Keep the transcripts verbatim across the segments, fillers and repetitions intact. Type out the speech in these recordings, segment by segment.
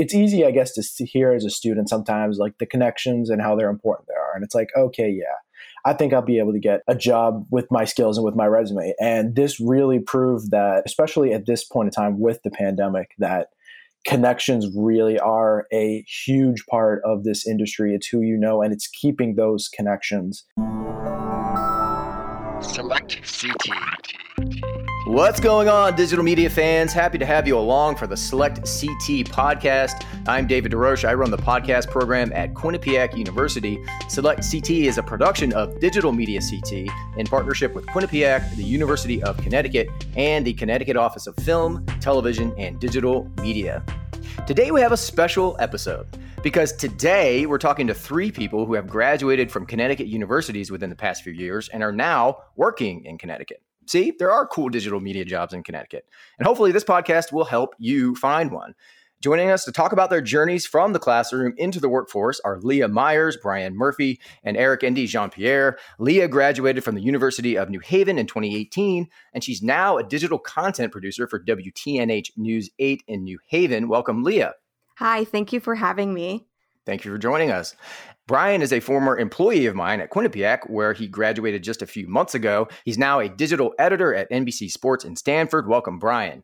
it's easy, I guess, to hear as a student sometimes, like the connections and how they're important they are. And it's like, okay, yeah, I think I'll be able to get a job with my skills and with my resume. And this really proved that, especially at this point in time with the pandemic, that connections really are a huge part of this industry. It's who you know, and it's keeping those connections. Select C T. What's going on, digital media fans? Happy to have you along for the Select C T podcast. I'm David DeRoche. I run the podcast program at Quinnipiac University. Select C T is a production of Digital Media C T in partnership with Quinnipiac, the University of Connecticut, and the Connecticut Office of Film, Television, and Digital Media. Today we have a special episode because today we're talking to three people who have graduated from Connecticut universities within the past few years and are now working in Connecticut. See, there are cool digital media jobs in Connecticut, and hopefully this podcast will help you find one. Joining us to talk about their journeys from the classroom into the workforce are Leah Myers, Brian Murphy, and Eric Endy Jean-Pierre. Leah graduated from the University of New Haven in twenty eighteen, and she's now a digital content producer for W T N H News eight in New Haven. Welcome, Leah. Hi, thank you for having me. Thank you for joining us. Brian is a former employee of mine at Quinnipiac, where he graduated just a few months ago. He's now a digital editor at N B C Sports in Stanford. Welcome, Brian.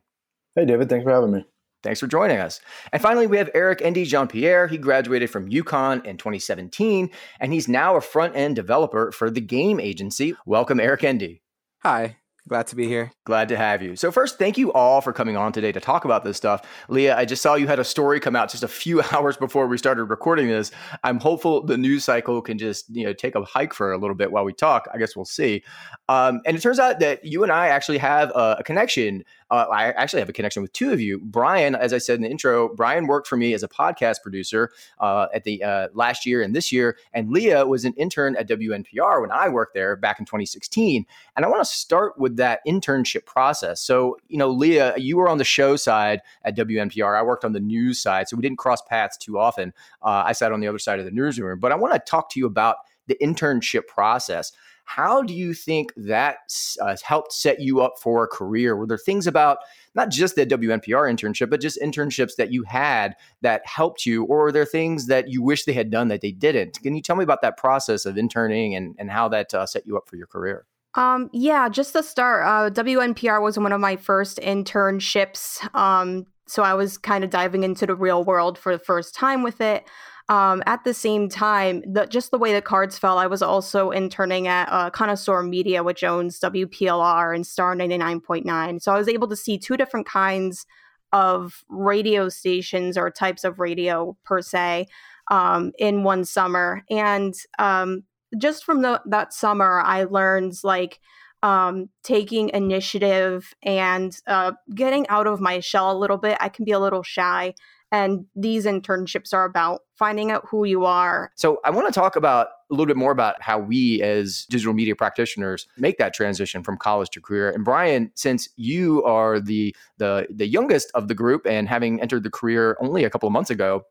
Hey, David. Thanks for having me. Thanks for joining us. And finally, we have Eric Endy Jean-Pierre. He graduated from UConn in twenty seventeen, and he's now a front-end developer for the Game Agency. Welcome, Eric Endy. Hi. Glad to be here. Glad to have you. So first, thank you all for coming on today to talk about this stuff. Leah, I just saw you had a story come out just a few hours before we started recording this. I'm hopeful the news cycle can just, you know, take a hike for a little bit while we talk. I guess we'll see. Um, and it turns out that you and I actually have a, a connection. Uh, I actually have a connection with two of you. Brian, as I said in the intro, Brian worked for me as a podcast producer uh, at the uh, last year and this year. And Leah was an intern at W N P R when I worked there back in twenty sixteen. And I want to start with that internship process. So, you know, Leah, you were on the show side at W N P R. I worked on the news side, so we didn't cross paths too often. Uh, I sat on the other side of the newsroom. But I want to talk to you about the internship process. How do you think that uh, helped set you up for a career? Were there things about not just the W N P R internship, but just internships that you had that helped you? Or were there things that you wish they had done that they didn't? Can you tell me about that process of interning and, and how that uh, set you up for your career? Um, yeah, just to start, uh, W N P R was one of my first internships. Um, so I was kind of diving into the real world for the first time with it. Um, at the same time, the, just the way the cards fell, I was also interning at uh, Connoisseur Media, which owns W P L R and Star ninety-nine point nine. So I was able to see two different kinds of radio stations or types of radio per se um, in one summer. And um, just from the, that summer, I learned like um, taking initiative and uh, getting out of my shell a little bit. I can be a little shy. And these internships are about finding out who you are. So I want to talk about a little bit more about how we as digital media practitioners make that transition from college to career. And Brian, since you are the the, the youngest of the group and having entered the career only a couple of months ago,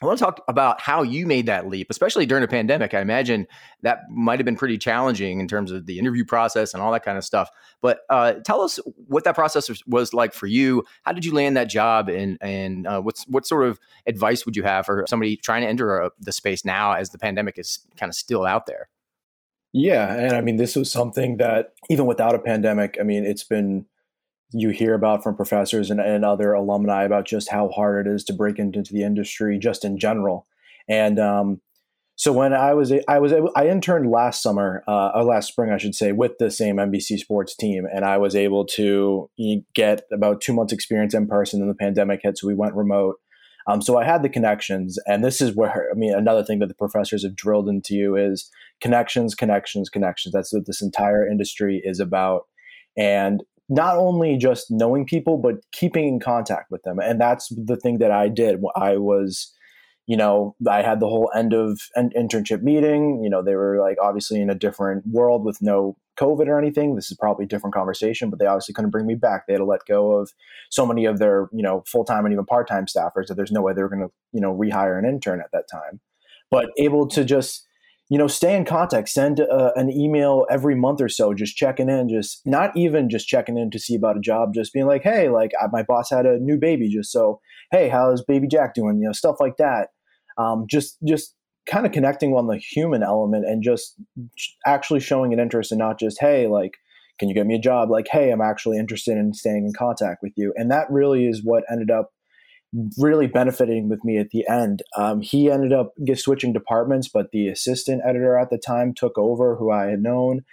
I want to talk about how you made that leap, especially during a pandemic. I imagine that might have been pretty challenging in terms of the interview process and all that kind of stuff. But uh, tell us what that process was like for you. How did you land that job? And and uh, what's what sort of advice would you have for somebody trying to enter a, the space now as the pandemic is kind of still out there? Yeah. And I mean, this was something that even without a pandemic, I mean, it's been you hear about from professors and, and other alumni about just how hard it is to break into the industry just in general. And um, so when I was, I was, I interned last summer, uh, or last spring, I should say, with the same N B C Sports team. And I was able to get about two months experience in person, and the pandemic hit, so we went remote. Um, so I had the connections, and this is where, I mean, another thing that the professors have drilled into you is connections, connections, connections. That's what this entire industry is about. And not only just knowing people, but keeping in contact with them. And that's the thing that I did. I was, you know, I had the whole end of an internship meeting. You know, they were like obviously in a different world with no COVID or anything. This is probably a different conversation, but they obviously couldn't bring me back. They had to let go of so many of their, you know, full-time and even part-time staffers that there's no way they were going to, you know, rehire an intern at that time. But able to just you know, stay in contact, send uh, an email every month or so, just checking in, just not even just checking in to see about a job, just being like, hey, like I, my boss had a new baby, just so, hey, how's baby Jack doing? You know, stuff like that. Um, just, just kind of connecting on the human element and just actually showing an interest and not just, hey, like, can you get me a job? Like, hey, I'm actually interested in staying in contact with you. And that really is what ended up really benefiting with me at the end. Um, he ended up switching departments, but the assistant editor at the time took over, who I had known.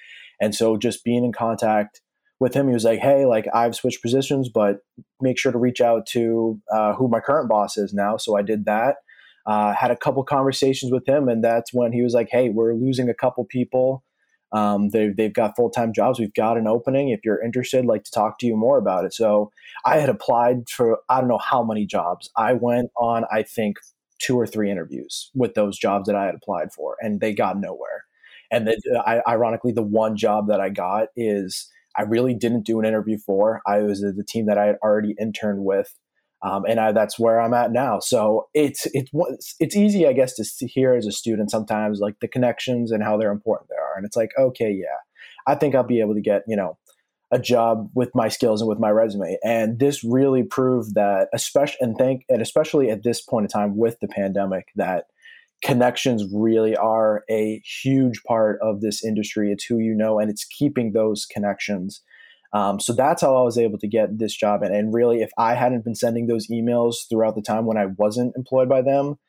And so just being in contact with him, he was like, hey, like I've switched positions, but make sure to reach out to uh, who my current boss is now. So I did that, uh, had a couple conversations with him. And that's when he was like, hey, we're losing a couple people. Um, they, they've got full-time jobs. We've got an opening. If you're interested, I'd like to talk to you more about it. So I had applied for, I don't know how many jobs. I went on, I think, two or three interviews with those jobs that I had applied for, and they got nowhere. And the, I, ironically, the one job that I got is I really didn't do an interview for. I was the team that I had already interned with. Um, and I, that's where I'm at now. So it's, it's, it's easy, I guess, to hear as a student sometimes, like the connections and how they're important they are. And it's like, okay, yeah, I think I'll be able to get, you know, a job with my skills and with my resume. And this really proved that, especially, and thank, and especially at this point in time with the pandemic, that connections really are a huge part of this industry. It's who you know, and it's keeping those connections. Um, so that's how I was able to get this job. And, and really, if I hadn't been sending those emails throughout the time when I wasn't employed by them,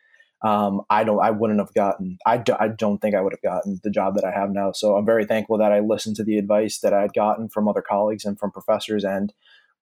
um, I don't, I wouldn't have gotten, I, do, I don't think I would have gotten the job that I have now. So I'm very thankful that I listened to the advice that I had gotten from other colleagues and from professors and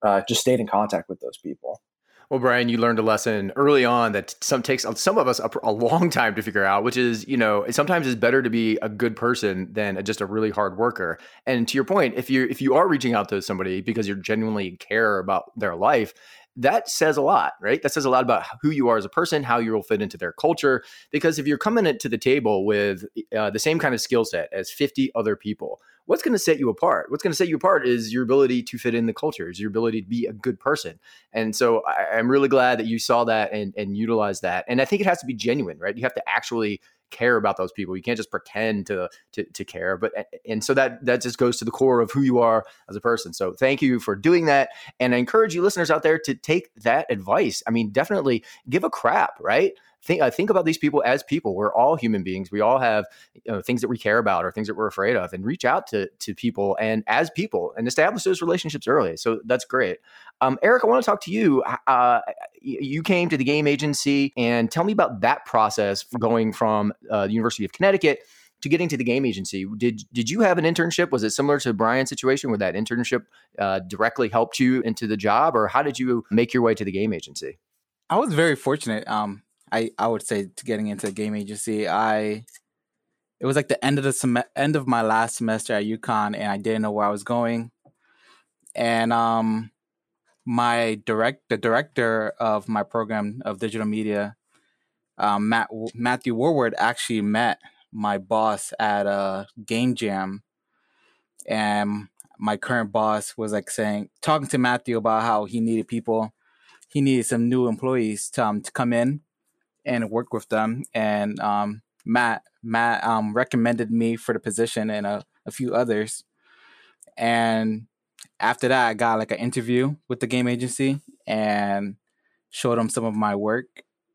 uh, just stayed in contact with those people. Well, Brian, you learned a lesson early on that some takes some of us a, a long time to figure out, which is, you know, sometimes it's better to be a good person than a, just a really hard worker. And to your point, if you if you are reaching out to somebody because you genuinely care about their life, that says a lot, right? That says a lot about who you are as a person, how you will fit into their culture. Because if you're coming to the table with uh, the same kind of skill set as fifty other people, what's going to set you apart? What's going to set you apart is your ability to fit in the culture, is your ability to be a good person. And so I, I'm really glad that you saw that and, and utilized that. And I think it has to be genuine, right? You have to actually care about those people. You can't just pretend to, to, to care. But, and so that, that just goes to the core of who you are as a person. So thank you for doing that. And I encourage you listeners out there to take that advice. I mean, definitely give a crap, right? Think, uh, think about these people as people. We're all human beings. We all have, you know, things that we care about or things that we're afraid of, and reach out to, to people and as people and establish those relationships early. So that's great. Um, Eric, I want to talk to you. Uh, you came to the Game Agency, and tell me about that process going from uh, the University of Connecticut to getting to the Game Agency. Did, did you have an internship? Was it similar to Brian's situation where that internship uh, directly helped you into the job, or how did you make your way to the Game Agency? I was very fortunate. Um, I, I would say to getting into the Game Agency, I it was like the end of the sem- end of my last semester at UConn, and I didn't know where I was going. And um, my direct the director of my program of digital media, um, Matt Matthew Worwood, actually met my boss at a game jam, and my current boss was like saying talking to Matthew about how he needed people, he needed some new employees to um, to come in and work with them. And um, Matt Matt um, recommended me for the position and a, a few others. And after that, I got like an interview with the Game Agency and showed them some of my work.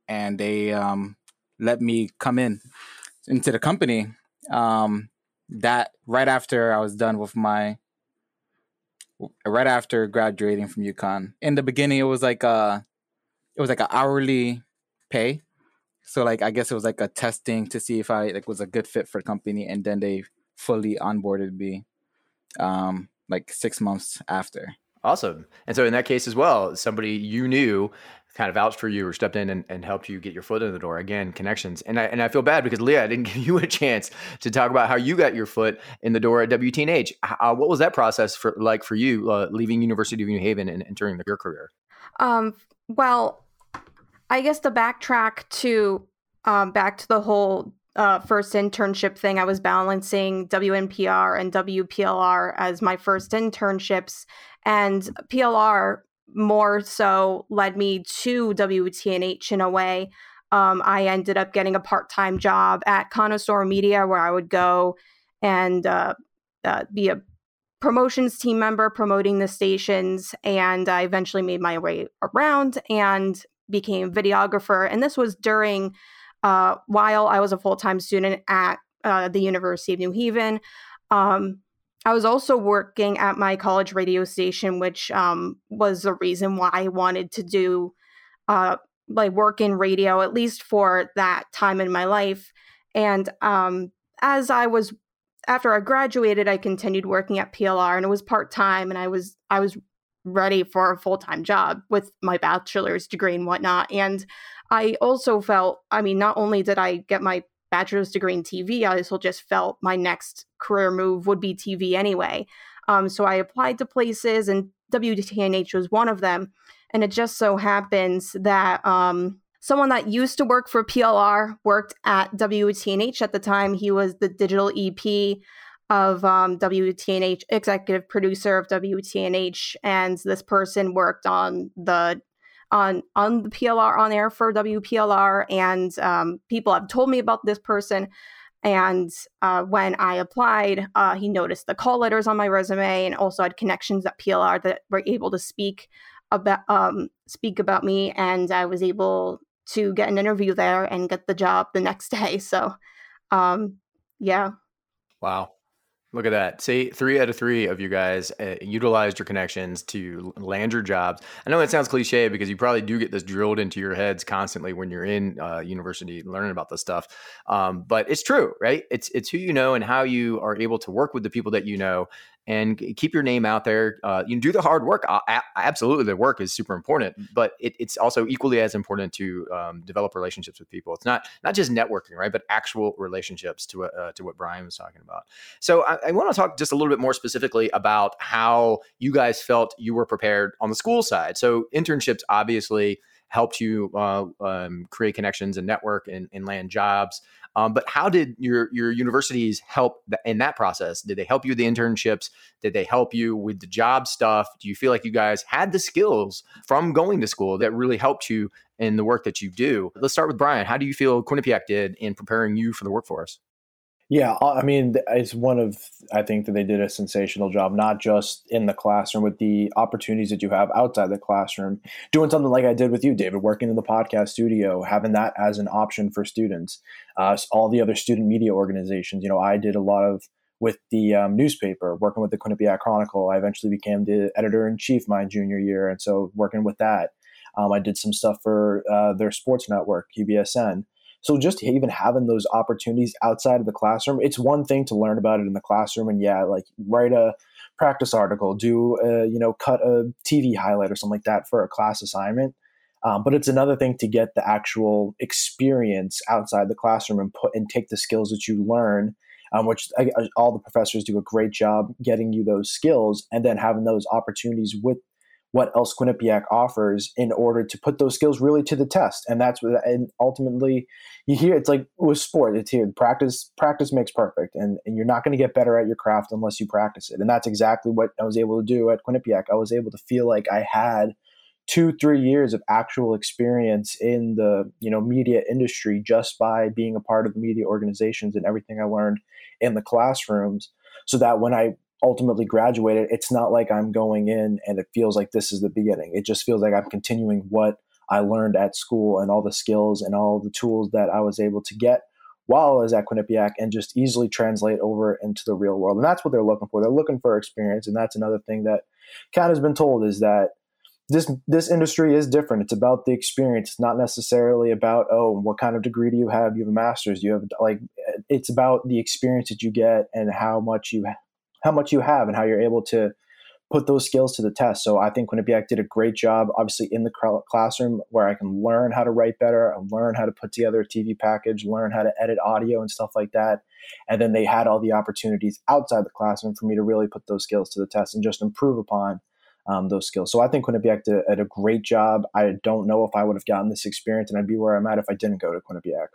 And they um, let me come in into the company. Um, that right after I was done with my, right after graduating from UConn. In the beginning, it was like a, it was like an hourly pay. So like, I guess it was like a testing to see if I like was a good fit for the company. And then they fully onboarded me um, like six months after. Awesome. And so in that case as well, somebody you knew kind of vouched for you or stepped in and, and helped you get your foot in the door. Again, connections. And I and I feel bad because, Leah, I didn't give you a chance to talk about how you got your foot in the door at W T N H. Uh, what was that process for like for you uh, leaving University of New Haven and entering your career? Um, well... I guess the backtrack to um, back to the whole uh, first internship thing, I was balancing W N P R and W P L R as my first internships, and P L R more so led me to W T N H in a way. Um, I ended up getting a part-time job at Connoisseur Media, where I would go and uh, uh, be a promotions team member promoting the stations. And I eventually made my way around and became videographer. And this was during, uh, while I was a full-time student at uh, the University of New Haven. Um, I was also working at my college radio station, which um, was the reason why I wanted to do uh, like work in radio, at least for that time in my life. And um, as I was, after I graduated, I continued working at P L R, and it was part-time, and I was, I was ready for a full-time job with my bachelor's degree and whatnot. And I also felt, I mean, not only did I get my bachelor's degree in T V, I also just felt my next career move would be T V anyway. Um, so I applied to places, and W T N H was one of them. And it just so happens that um, someone that used to work for P L R worked at W T N H at the time. He was the digital E P of um, W T N H, executive producer of W T N H. And this person worked on the on on the P L R, on air for W P L R. And um, people have told me about this person. And uh, when I applied, uh, he noticed the call letters on my resume, and also had connections at P L R that were able to speak about um, speak about me. And I was able to get an interview there and get the job the next day. So, um, yeah. Wow. Look at that. See, three out of three of you guys uh, utilized your connections to land your jobs. I know that sounds cliche, because you probably do get this drilled into your heads constantly when you're in uh, university learning about this stuff. Um, but it's true, right? It's it's who you know and how you are able to work with the people that you know and keep your name out there. Uh, you do the hard work. I, absolutely, the work is super important, but it, it's also equally as important to um, develop relationships with people. It's not not just networking, right, but actual relationships, to uh, to what Brian was talking about. So I, I want to talk just a little bit more specifically about how you guys felt you were prepared on the school side. So internships obviously helped you uh, um, create connections and network and, and land jobs. Um, but how did your your universities help th- in that process? Did they help you with the internships? Did they help you with the job stuff? Do you feel like you guys had the skills from going to school that really helped you in the work that you do? Let's start with Brian. How do you feel Quinnipiac did in preparing you for the workforce? Yeah, I mean, it's one of, I think that they did a sensational job, not just in the classroom, with the opportunities that you have outside the classroom, doing something like I did with you, David, working in the podcast studio, having that as an option for students, uh, all the other student media organizations. You know, I did a lot of with the um, newspaper, working with the Quinnipiac Chronicle. I eventually became the editor-in-chief my junior year. And so working with that, um, I did some stuff for uh, their sports network, Q B S N. So just even having those opportunities outside of the classroom, it's one thing to learn about it in the classroom and yeah, like write a practice article, do a, you know, cut a T V highlight or something like that for a class assignment. Um, but it's another thing to get the actual experience outside the classroom and put and take the skills that you learn, um, which I, I, all the professors do a great job getting you those skills, and then having those opportunities with what else Quinnipiac offers in order to put those skills really to the test. And that's what, and ultimately you hear, it's like with sport, it's here, practice, practice makes perfect. And, and you're not going to get better at your craft unless you practice it. And that's exactly what I was able to do at Quinnipiac. I was able to feel like I had two, three years of actual experience in the, you know, media industry just by being a part of the media organizations and everything I learned in the classrooms, so that when I ultimately graduated, it's not like I'm going in and it feels like this is the beginning. It just feels like I'm continuing what I learned at school and all the skills and all the tools that I was able to get while I was at Quinnipiac, and just easily translate over into the real world. And that's what they're looking for. They're looking for experience. And that's another thing that Kat has been told, is that this this industry is different. It's about the experience. It's not necessarily about, oh, what kind of degree do you have? Do you have a master's? Do you have, like, it's about the experience that you get and how much you have. how much you have and how you're able to put those skills to the test. So I think Quinnipiac did a great job, obviously, in the classroom, where I can learn how to write better and learn how to put together a T V package, learn how to edit audio and stuff like that. And then they had all the opportunities outside the classroom for me to really put those skills to the test and just improve upon um, those skills. So I think Quinnipiac did a, did a great job. I don't know if I would have gotten this experience, and I'd be where I'm at if I didn't go to Quinnipiac.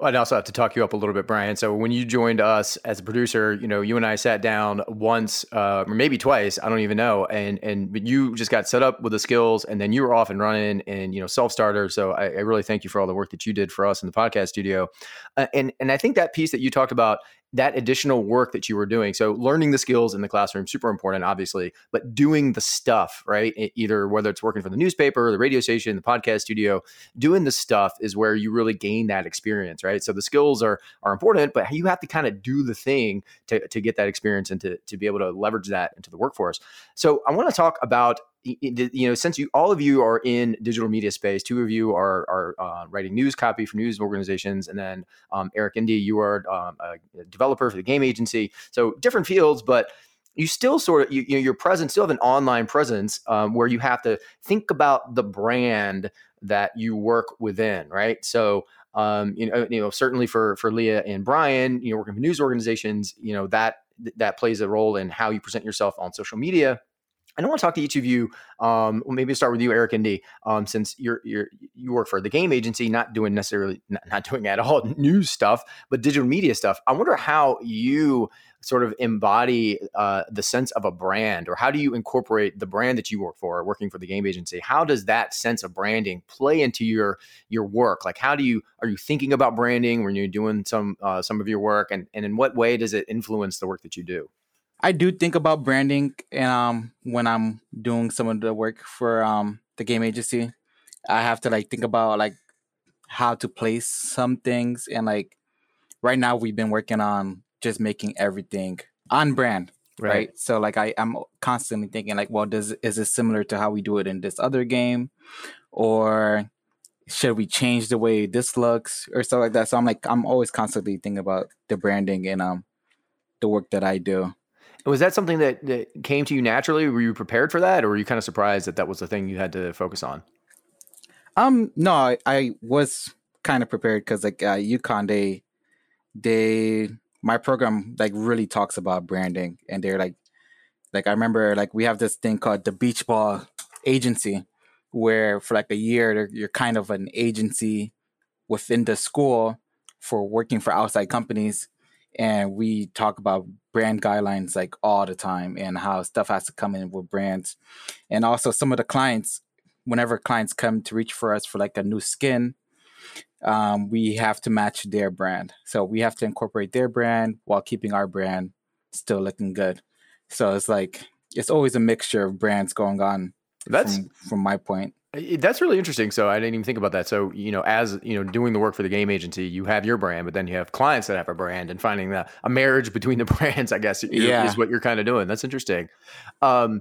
I'd also have to talk you up a little bit, Brian. So when you joined us as a producer, you know, you and I sat down once, uh, or maybe twice, I don't even know. And, and but you just got set up with the skills and then you were off and running and, you know, self-starter. So I, I really thank you for all the work that you did for us in the podcast studio. Uh, and, and I think that piece that you talked about, that additional work that you were doing. So learning the skills in the classroom, super important, obviously, but doing the stuff, right? It, either whether it's working for the newspaper, the radio station, the podcast studio, doing the stuff is where you really gain that experience, right? So the skills are are important, but you have to kind of do the thing to, to get that experience and to, to be able to leverage that into the workforce. So I want to talk about, you know, since you, all of you are in digital media space, two of you are are uh, writing news copy for news organizations. And then um, Eric Endy, you are um, a developer for the Game Agency. So different fields, but you still sort of, you, you know, your presence, still have an online presence um, where you have to think about the brand that you work within, right? So, um, you know, you know, certainly for, for Leah and Brian, you know, working for news organizations, you know, that, that plays a role in how you present yourself on social media. I want to talk to each of you. Um, well, maybe start with you, Eric Endy, um, since you're, you're, you work for the Game Agency, not doing necessarily, not, not doing at all news stuff, but digital media stuff. I wonder how you sort of embody uh, the sense of a brand, or how do you incorporate the brand that you work for, working for the Game Agency? How does that sense of branding play into your your work? Like, how do you, are you thinking about branding when you're doing some uh, some of your work, and and in what way does it influence the work that you do? I do think about branding, and um, when I'm doing some of the work for um, the Game Agency, I have to like think about like how to place some things. And like right now, we've been working on just making everything on brand, right? right? So like I, I'm constantly thinking like, well, does is it similar to how we do it in this other game, or should we change the way this looks or stuff like that? So I'm like I'm always constantly thinking about the branding and um the work that I do. Was that something that, that came to you naturally? Were you prepared for that, or were you kind of surprised that that was the thing you had to focus on? Um, no, I, I was kind of prepared because, like, uh, UConn, they, they, my program like really talks about branding, and they're like, like I remember like we have this thing called the Beach Ball Agency, where for like a year you're kind of an agency within the school for working for outside companies. And we talk about brand guidelines like all the time, and how stuff has to come in with brands. And also some of the clients, whenever clients come to reach for us for like a new skin, um, we have to match their brand. So we have to incorporate their brand while keeping our brand still looking good. So it's like, it's always a mixture of brands going on. That's from, from my point. That's really interesting. So I didn't even think about that. So, you know, as, you know, doing the work for the Game Agency, you have your brand, but then you have clients that have a brand, and finding the, a marriage between the brands, I guess, yeah. is what you're kind of doing. That's interesting. Um,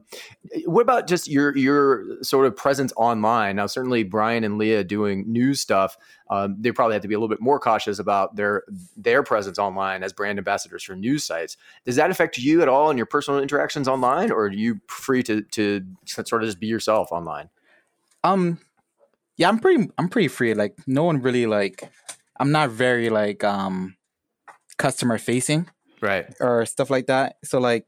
what about just your your sort of presence online? Now, certainly Brian and Leah doing news stuff, um, they probably have to be a little bit more cautious about their their presence online as brand ambassadors for news sites. Does that affect you at all in your personal interactions online, or are you free to to sort of just be yourself online? Um, yeah, I'm pretty, I'm pretty free. Like no one really like, I'm not very like, um, customer facing, right. Or stuff like that. So like,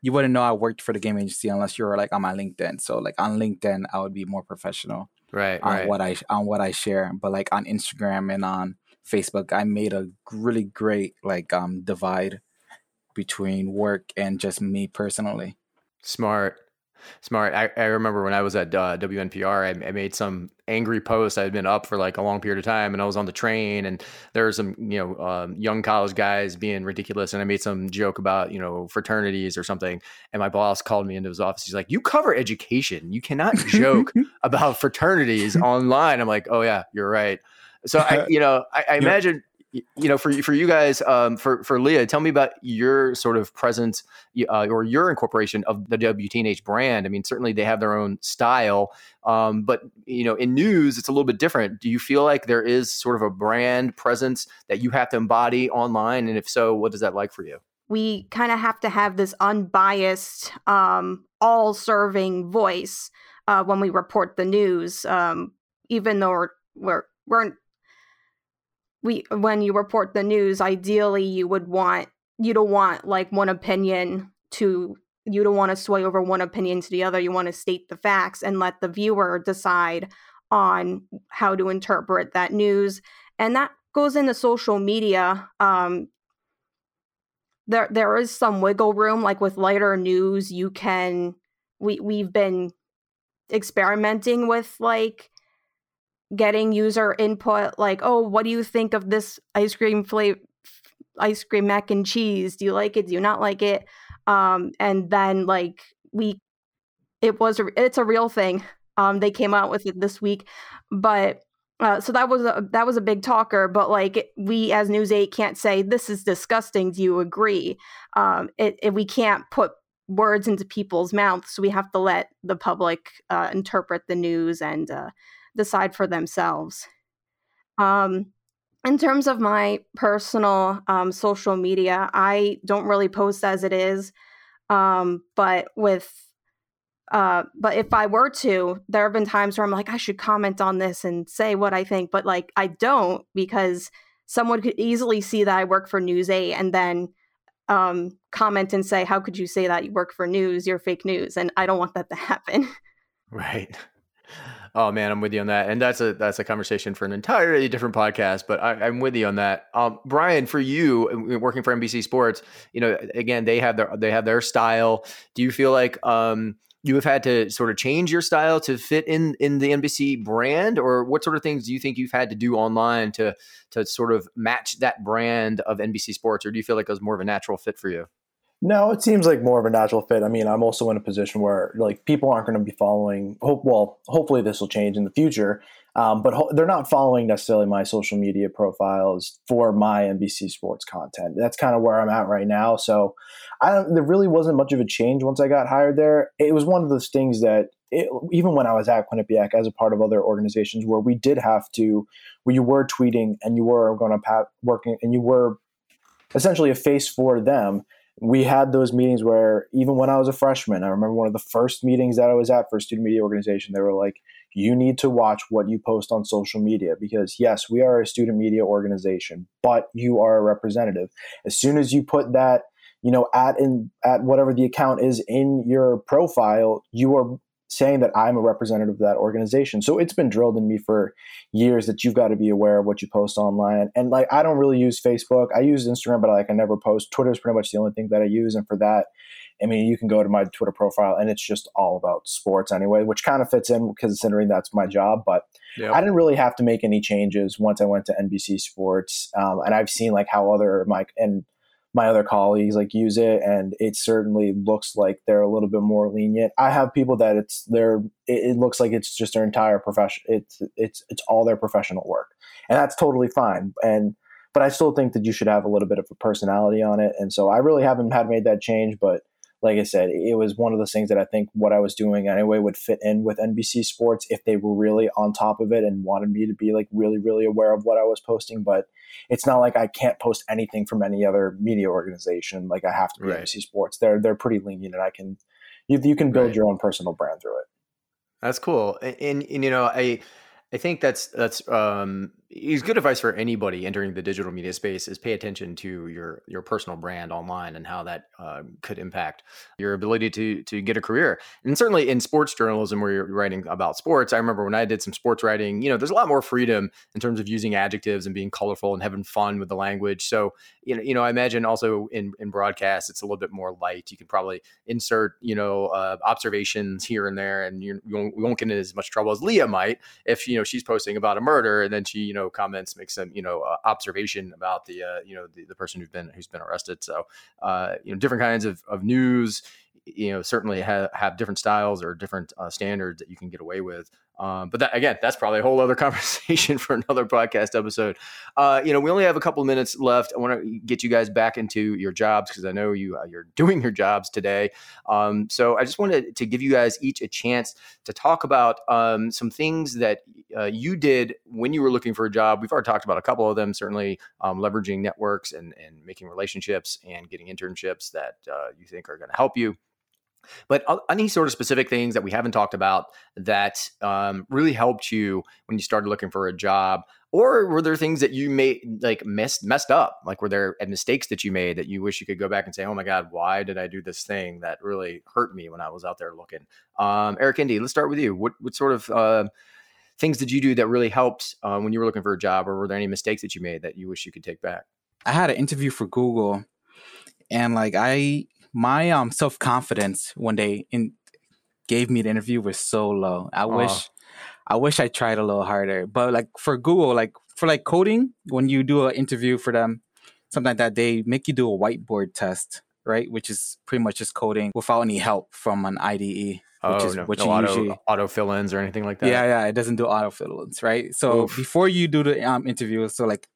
you wouldn't know I worked for the Game Agency unless you were like on my LinkedIn. So like on LinkedIn, I would be more professional right, on right. what I, on what I share, but like on Instagram and on Facebook, I made a really great, like, um, divide between work and just me personally. Smart. Smart. I, I remember when I was at uh, W N P R, I, I made some angry posts. I had been up for like a long period of time, and I was on the train, and there were some, you know, um, young college guys being ridiculous. And I made some joke about, you know, fraternities or something. And my boss called me into his office. He's like, "You cover education. You cannot joke about fraternities online." I'm like, "Oh yeah, you're right." So I, you know, I, I imagine. You know, for for you guys, um, for for Leah, tell me about your sort of presence uh, or your incorporation of the W T N H brand. I mean, certainly they have their own style, um, but you know, in news, it's a little bit different. Do you feel like there is sort of a brand presence that you have to embody online, and if so, what does that like for you? We kind of have to have this unbiased, um, all-serving voice uh, when we report the news, um, even though we're we're, we're We, when you report the news, ideally you would want, you don't want like one opinion to, you don't want to sway over one opinion to the other. You want to state the facts and let the viewer decide on how to interpret that news. And that goes into social media, um, there there is some wiggle room. Like with lighter news, you can we we've been experimenting with like getting user input, like, oh, what do you think of this ice cream flavor, ice cream mac and cheese? Do you like it? Do you not like it? Um, and then like we, it was a, it's a real thing. Um, they came out with it this week, but. Uh, so that was a that was a big talker, but like we as News eight can't say this is disgusting. Do you agree? Um, it, it we can't put words into people's mouths, so we have to let the public uh, interpret the news and uh, decide for themselves. Um, in terms of my personal um, social media, I don't really post as it is, um, but with. Uh, but if I were to, there have been times where I'm like, I should comment on this and say what I think. But like, I don't, because someone could easily see that I work for News eight and then um, comment and say, how could you say that you work for news? You're fake news. And I don't want that to happen. Right. Oh, man, I'm with you on that. And that's a that's a conversation for an entirely different podcast. But I, I'm with you on that. Um, Brian, for you working for N B C Sports, you know, again, they have their they have their style. Do you feel like um, you have had to sort of change your style to fit in, in the N B C brand, or what sort of things do you think you've had to do online to, to sort of match that brand of N B C Sports? Or do you feel like it was more of a natural fit for you? No, it seems like more of a natural fit. I mean, I'm also in a position where like people aren't going to be following hope. Well, hopefully this will change in the future. Um, but ho- they're not following necessarily my social media profiles for my N B C Sports content. That's kind of where I'm at right now. So I don't, there really wasn't much of a change once I got hired there. It was one of those things that it, even when I was at Quinnipiac as a part of other organizations where we did have to, where you were tweeting and you were going to working and you were essentially a face for them. We had those meetings where even when I was a freshman, I remember one of the first meetings that I was at for a student media organization, they were like, you need to watch what you post on social media because, yes, we are a student media organization, but you are a representative. As soon as you put that, you know, at in at whatever the account is in your profile, you are saying that I'm a representative of that organization. So it's been drilled in me for years that you've got to be aware of what you post online. And like, I don't really use Facebook. I use Instagram, but like I never post. Twitter is pretty much the only thing that I use. And for that, I mean, you can go to my Twitter profile and it's just all about sports anyway, which kind of fits in considering that's my job. But yep. I didn't really have to make any changes once I went to N B C Sports. Um, and I've seen like how other my and my other colleagues like use it, and it certainly looks like they're a little bit more lenient. I have people that it's their it, it looks like it's just their entire profession. It's it's it's all their professional work, and that's totally fine. And but I still think that you should have a little bit of a personality on it. And so I really haven't had made that change, but. Like I said, it was one of those things that I think what I was doing anyway would fit in with N B C Sports if they were really on top of it and wanted me to be like really, really aware of what I was posting. But it's not like I can't post anything from any other media organization. Like I have to be right. N B C Sports. They're they're pretty lenient, and I can you you can build right. your own personal brand through it. That's cool, and, and, and you know I. I think that's that's um, it's good advice for anybody entering the digital media space is pay attention to your your personal brand online and how that uh, could impact your ability to to get a career. And certainly in sports journalism where you're writing about sports, I remember when I did some sports writing, you know, there's a lot more freedom in terms of using adjectives and being colorful and having fun with the language. So, you know, you know I imagine also in, in broadcast, it's a little bit more light. You can probably insert, you know, uh, observations here and there, and you're, you won't, won't get in as much trouble as Leah might if, you know, she's posting about a murder and then she, you know, comments, makes some, you know, uh, observation about the, uh, you know, the, the person who's been, who's been arrested. So, uh, you know, different kinds of, of news, you know, certainly have, have different styles or different uh, standards that you can get away with. Um, but that, again, that's probably a whole other conversation for another podcast episode. Uh, you know, we only have a couple minutes left. I want to get you guys back into your jobs because I know you, uh, you're doing your jobs today. Um, so I just wanted to give you guys each a chance to talk about um, some things that uh, you did when you were looking for a job. We've already talked about a couple of them, certainly um, leveraging networks and, and making relationships and getting internships that uh, you think are going to help you. But any sort of specific things that we haven't talked about that um, really helped you when you started looking for a job, or were there things that you made like messed messed up? Like were there mistakes that you made that you wish you could go back and say, "Oh my God, why did I do this thing that really hurt me when I was out there looking?" Um, Eric Endy, let's start with you. What what sort of uh, things did you do that really helped uh, when you were looking for a job, or were there any mistakes that you made that you wish you could take back? I had an interview for Google, and like I, my um self-confidence when they in, gave me the interview was so low. I oh. wish, I wish I tried a little harder. But like for Google, like for like coding, when you do an interview for them, something like that, they make you do a whiteboard test, right? Which is pretty much just coding without any help from an I D E. Oh, which is no, what no you auto, usually auto fill-ins or anything like that. Yeah, yeah, it doesn't do auto fill-ins, right? So Oof. before you do the um, interview, so like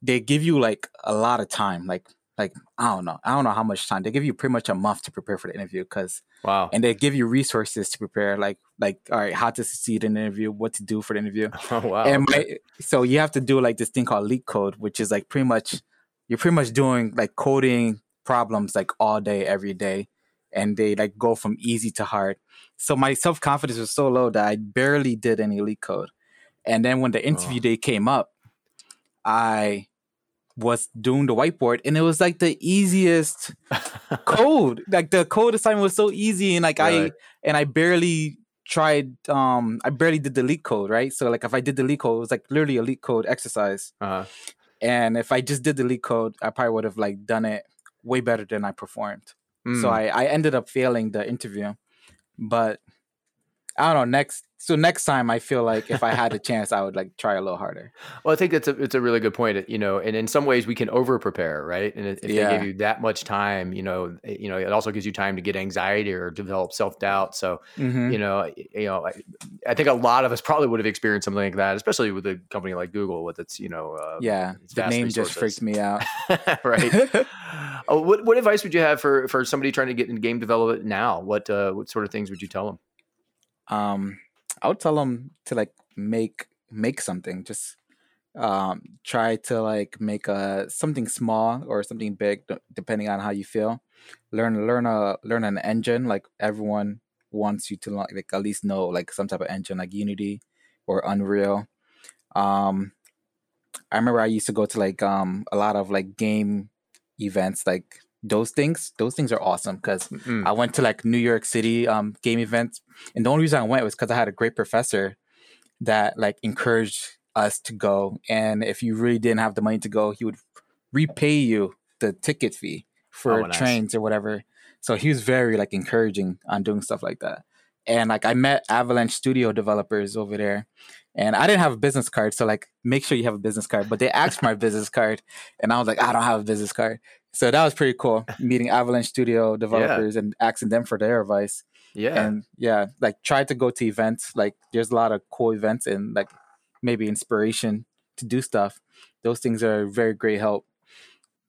they give you like a lot of time, like like I don't know, I don't know how much time. They give you pretty much a month to prepare for the interview, because wow, and they give you resources to prepare, like like all right, how to succeed in an interview, what to do for the interview. Oh wow! And my, so you have to do like this thing called leak code, which is like pretty much you're pretty much doing like coding problems like all day, every day. And they like go from easy to hard. So my self-confidence was so low that I barely did any leak code. And then when the interview oh. day came up, I was doing the whiteboard, and it was like the easiest code. Like the code assignment was so easy, and like right. I and I barely tried. Um, I barely did the leak code, right? So like if I did the leak code, it was like literally a leak code exercise. Uh-huh. And if I just did the leak code, I probably would have like done it way better than I performed. So I, I ended up failing the interview, but I don't know next. So next time I feel like if I had a chance, I would like try a little harder. Well, I think that's a, it's a really good point, you know, and in some ways we can over prepare, right? And if yeah. they give you that much time, you know, it, you know, it also gives you time to get anxiety or develop self-doubt. So, mm-hmm. you know, you know, I, I think a lot of us probably would have experienced something like that, especially with a company like Google with its, you know, uh, yeah, its the name resources. Just freaked me out. Right. Oh, what what advice would you have for, for somebody trying to get into game development now? What uh, what sort of things would you tell them? Um, I would tell them to like make make something. Just um, try to like make a something small or something big, depending on how you feel. Learn learn a learn an engine. Like everyone wants you to like at least know like some type of engine, like Unity or Unreal. Um, I remember I used to go to like um a lot of like game events, like those things those things are awesome, because mm-hmm. I went to like New York City um game events, and the only reason I went was because I had a great professor that like encouraged us to go, and if you really didn't have the money to go, he would repay you the ticket fee for oh, nice. trains or whatever. So he was very like encouraging on doing stuff like that. And like I met Avalanche Studio developers over there, and I didn't have a business card, so like make sure you have a business card, but they asked for my business card, and I was like, I don't have a business card. So that was pretty cool, meeting Avalanche Studio developers yeah. and asking them for their advice. Yeah. And yeah, like try to go to events. Like there's a lot of cool events and like maybe inspiration to do stuff. Those things are very great help.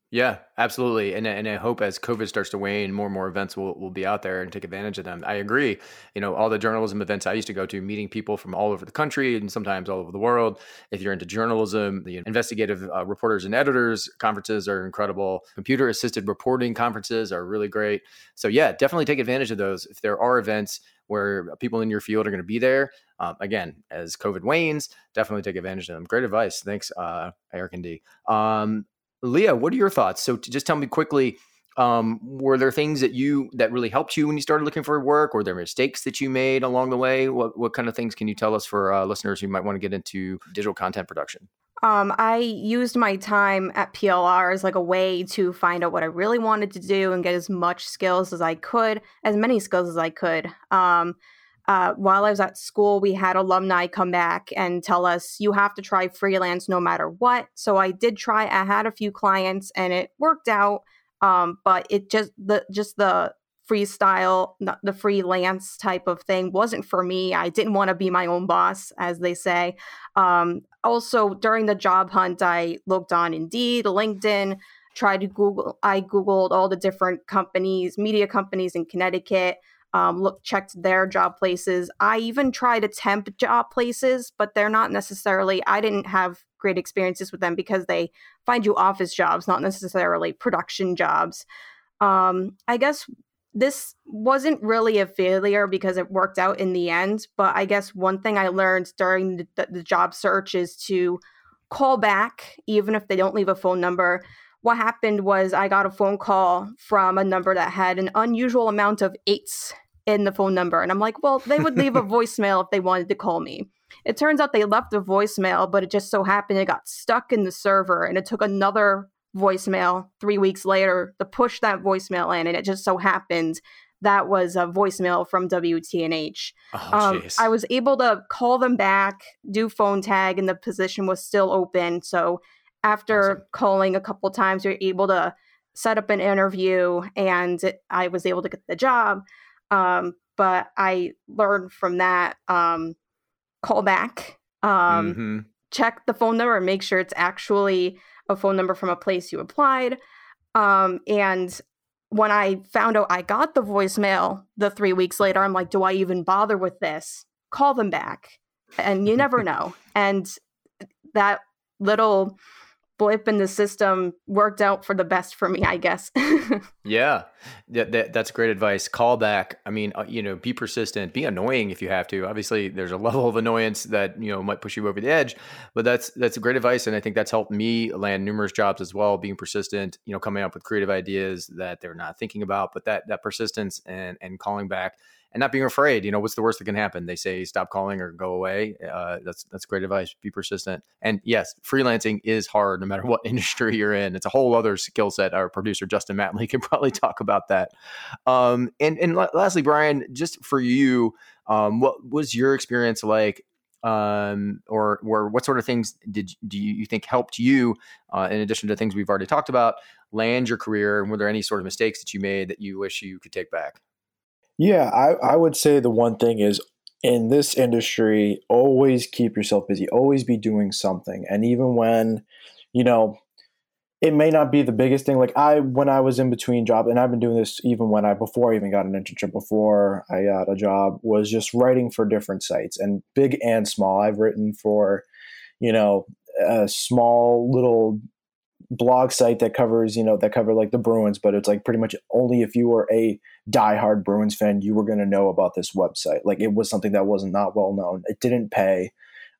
Yeah, absolutely. And, and I hope as COVID starts to wane, more and more events will, will be out there and take advantage of them. I agree. You know, all the journalism events I used to go to, meeting people from all over the country and sometimes all over the world. If you're into journalism, the investigative uh, reporters and editors conferences are incredible. Computer assisted reporting conferences are really great. So yeah, definitely take advantage of those. If there are events where people in your field are going to be there, um, again, as COVID wanes, definitely take advantage of them. Great advice. Thanks, uh, Eric Endy. Um, Leah, what are your thoughts? So to just tell me quickly, um, were there things that you that really helped you when you started looking for work? Were there mistakes that you made along the way? What what kind of things can you tell us for uh, listeners who might want to get into digital content production? Um, I used my time at P L R as like a way to find out what I really wanted to do and get as much skills as I could, as many skills as I could. Um, uh, while I was at school, we had alumni come back and tell us, you have to try freelance no matter what. So I did try. I had a few clients and it worked out. Um, but it just the just the freestyle, the freelance type of thing wasn't for me. I didn't want to be my own boss, as they say. Um, also, during the job hunt, I looked on Indeed, LinkedIn, tried to Google. I Googled all the different companies, media companies in Connecticut. Um, look, checked their job places. I even tried to temp job places, but they're not necessarily, I didn't have great experiences with them because they find you office jobs, not necessarily production jobs. Um, I guess this wasn't really a failure because it worked out in the end. But I guess one thing I learned during the, the, the job search is to call back, even if they don't leave a phone number. What happened was I got a phone call from a number that had an unusual amount of eights in the phone number. And I'm like, well, they would leave a voicemail if they wanted to call me. It turns out they left a voicemail, but it just so happened it got stuck in the server, and it took another voicemail three weeks later to push that voicemail in, and it just so happened that was a voicemail from W T N H. Oh, um, I was able to call them back, do phone tag, and the position was still open. So after awesome. calling a couple times, we were able to set up an interview, and it, I was able to get the job. Um, but I learned from that, um, call back, um, mm-hmm. check the phone number and make sure it's actually a phone number from a place you applied. Um, and when I found out I got the voicemail the three weeks later, I'm like, do I even bother with this? Call them back. And you never know. And that little blip in the system worked out for the best for me, I guess. yeah, that, that, that's great advice. Call back. I mean, you know, be persistent, be annoying if you have to. Obviously, there's a level of annoyance that, you know, might push you over the edge, but that's that's great advice. And I think that's helped me land numerous jobs as well, being persistent, you know, coming up with creative ideas that they're not thinking about, but that that persistence and and calling back and not being afraid. You know, what's the worst that can happen? They say stop calling or go away. Uh, that's that's great advice. Be persistent. And yes, freelancing is hard no matter what industry you're in. It's a whole other skill set. Our producer, Justin Matley, can probably talk about that. Um, and and lastly, Brian, just for you, um, what was your experience like? Um, or, or what sort of things did do you think helped you, uh, in addition to things we've already talked about, land your career? And were there any sort of mistakes that you made that you wish you could take back? Yeah, I, I would say the one thing is in this industry, always keep yourself busy, always be doing something. And even when, you know, it may not be the biggest thing, like I, when I was in between jobs, and I've been doing this even when I, before I even got an internship, before I got a job, was just writing for different sites and big and small. I've written for, you know, a small little blog site that covers, you know, that cover like the Bruins, but it's like pretty much only if you were a diehard Bruins fan, you were going to know about this website. Like it was something that wasn't not well known. It didn't pay.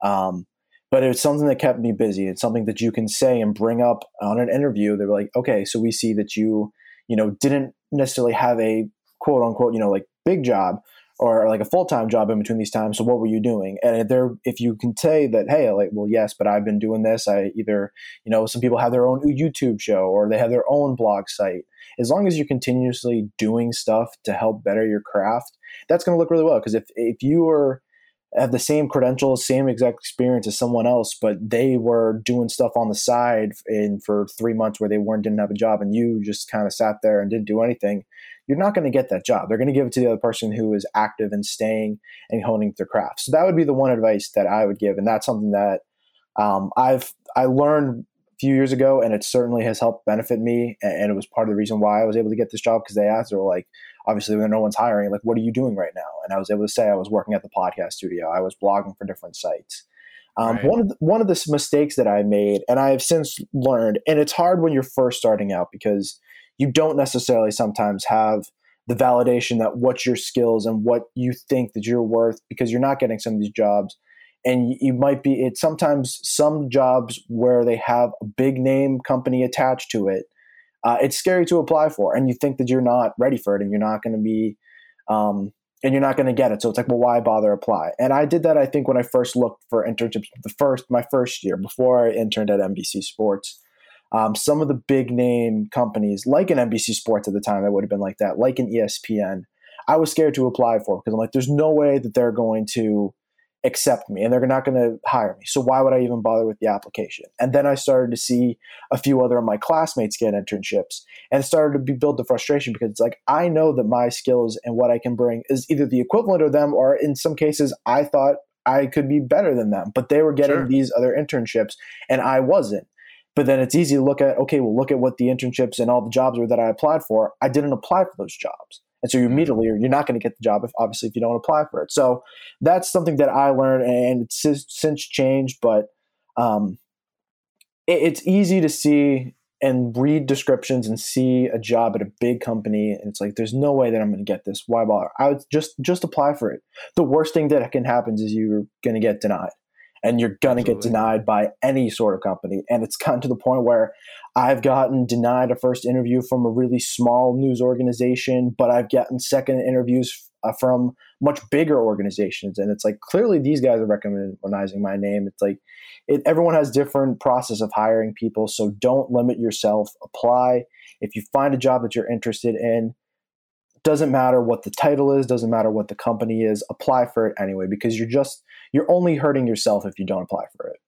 Um, but it was something that kept me busy. It's something that you can say and bring up on an interview. They were like, okay, so we see that you, you know, didn't necessarily have a quote unquote, you know, like big job or like a full-time job in between these times. So what were you doing? And if there, if you can say that, hey, like, well, yes, but I've been doing this. I either, you know, some people have their own YouTube show or they have their own blog site. As long as you're continuously doing stuff to help better your craft, that's going to look really well. Because if, if you are, have the same credentials, same exact experience as someone else, but they were doing stuff on the side in for three months where they weren't, didn't have a job and you just kind of sat there and didn't do anything, you're not going to get that job. They're going to give it to the other person who is active and staying and honing their craft. So that would be the one advice that I would give. And that's something that um, I've I learned a few years ago, and it certainly has helped benefit me. And it was part of the reason why I was able to get this job, because they asked, they were like, obviously when no one's hiring, like, what are you doing right now? And I was able to say I was working at the podcast studio. I was blogging for different sites. Um, right. One of the, one of the mistakes that I made, and I have since learned, and it's hard when you're first starting out because you don't necessarily sometimes have the validation that what your skills and what you think that you're worth, because you're not getting some of these jobs. And you might be, it's sometimes some jobs where they have a big name company attached to it. Uh, it's scary to apply for, and you think that you're not ready for it and you're not going to be, um, and you're not going to get it. So it's like, well, why bother apply? And I did that, I think, when I first looked for internships, the first, my first year before I interned at N B C Sports. Um, some of the big name companies, like an N B C Sports at the time, that would have been like that, like an E S P N, I was scared to apply for, because I'm like, there's no way that they're going to accept me and they're not going to hire me. So why would I even bother with the application? And then I started to see a few other of my classmates get internships, and it started to be, build the frustration, because it's like, I know that my skills and what I can bring is either the equivalent of them, or in some cases I thought I could be better than them, but they were getting sure. these other internships and I wasn't. But then it's easy to look at, okay, well, look at what the internships and all the jobs were that I applied for. I didn't apply for those jobs. And so you immediately, you're not going to get the job, if, obviously, if you don't apply for it. So that's something that I learned, and it's since changed, but um, it, it's easy to see and read descriptions and see a job at a big company. And it's like, there's no way that I'm going to get this. Why bother? I would just, just apply for it. The worst thing that can happen is you're going to get denied. And you're going to get denied by any sort of company. And it's gotten to the point where I've gotten denied a first interview from a really small news organization, but I've gotten second interviews uh, from much bigger organizations. And it's like, clearly these guys are recognizing my name. It's like, it, everyone has different process of hiring people. So don't limit yourself, apply. If you find a job that you're interested in, doesn't matter what the title is, doesn't matter what the company is, apply for it anyway, because you're just, you're only hurting yourself if you don't apply for it.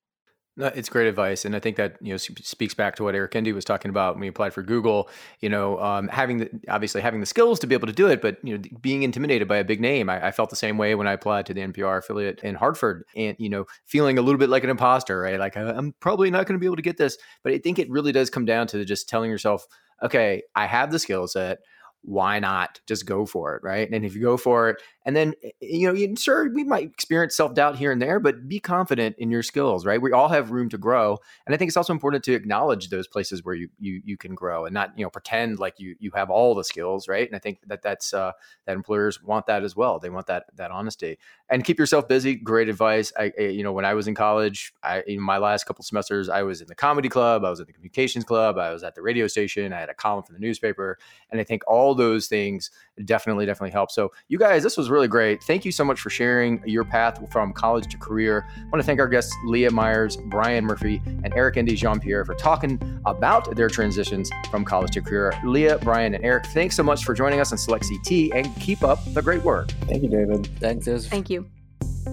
No, it's great advice. And I think that, you know, speaks back to what Eric Endy was talking about when we applied for Google, you know, um, having the, obviously having the skills to be able to do it, but, you know, being intimidated by a big name. I, I felt the same way when I applied to the N P R affiliate in Hartford and, you know, feeling a little bit like an imposter, right? Like, I'm probably not going to be able to get this, but I think it really does come down to just telling yourself, okay, I have the skill set. Why not just go for it, right? And if you go for it, and then, you know, you, sure, we might experience self-doubt here and there, but be confident in your skills, right? We all have room to grow. And I think it's also important to acknowledge those places where you you you can grow and not, you know, pretend like you you have all the skills, right? And I think that that's, uh, that employers want that as well. They want that that honesty. And keep yourself busy, great advice. I, I you know, when I was in college, I, in my last couple of semesters, I was in the comedy club, I was at the communications club, I was at the radio station, I had a column for the newspaper. And I think all All those things definitely, definitely help. So you guys, this was really great. Thank you so much for sharing your path from college to career. I want to thank our guests, Leah Myers, Brian Murphy, and Eric Endy Jean-Pierre for talking about their transitions from college to career. Leah, Brian, and Eric, thanks so much for joining us on Select C T and keep up the great work. Thank you, David. Thanks, Dave. Thank you.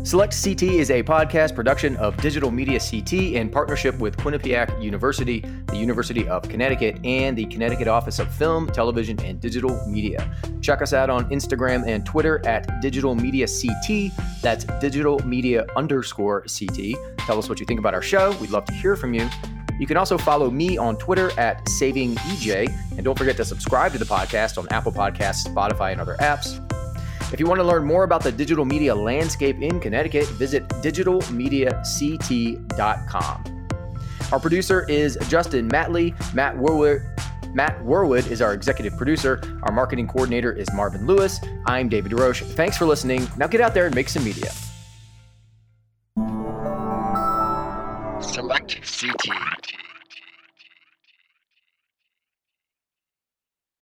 Select C T is a podcast production of Digital Media C T in partnership with Quinnipiac University, the University of Connecticut, and the Connecticut Office of Film, Television, and Digital Media. Check us out on Instagram and Twitter at Digital Media C T. That's Digital Media underscore C T. Tell us what you think about our show. We'd love to hear from you. You can also follow me on Twitter at Saving E J. And don't forget to subscribe to the podcast on Apple Podcasts, Spotify, and other apps. If you want to learn more about the digital media landscape in Connecticut, visit digital media c t dot com. Our producer is Justin Matley. Matt Worwood, Matt Worwood is our executive producer. Our marketing coordinator is Marvin Lewis. I'm David DeRoche. Thanks for listening. Now get out there and make some media. Select C T.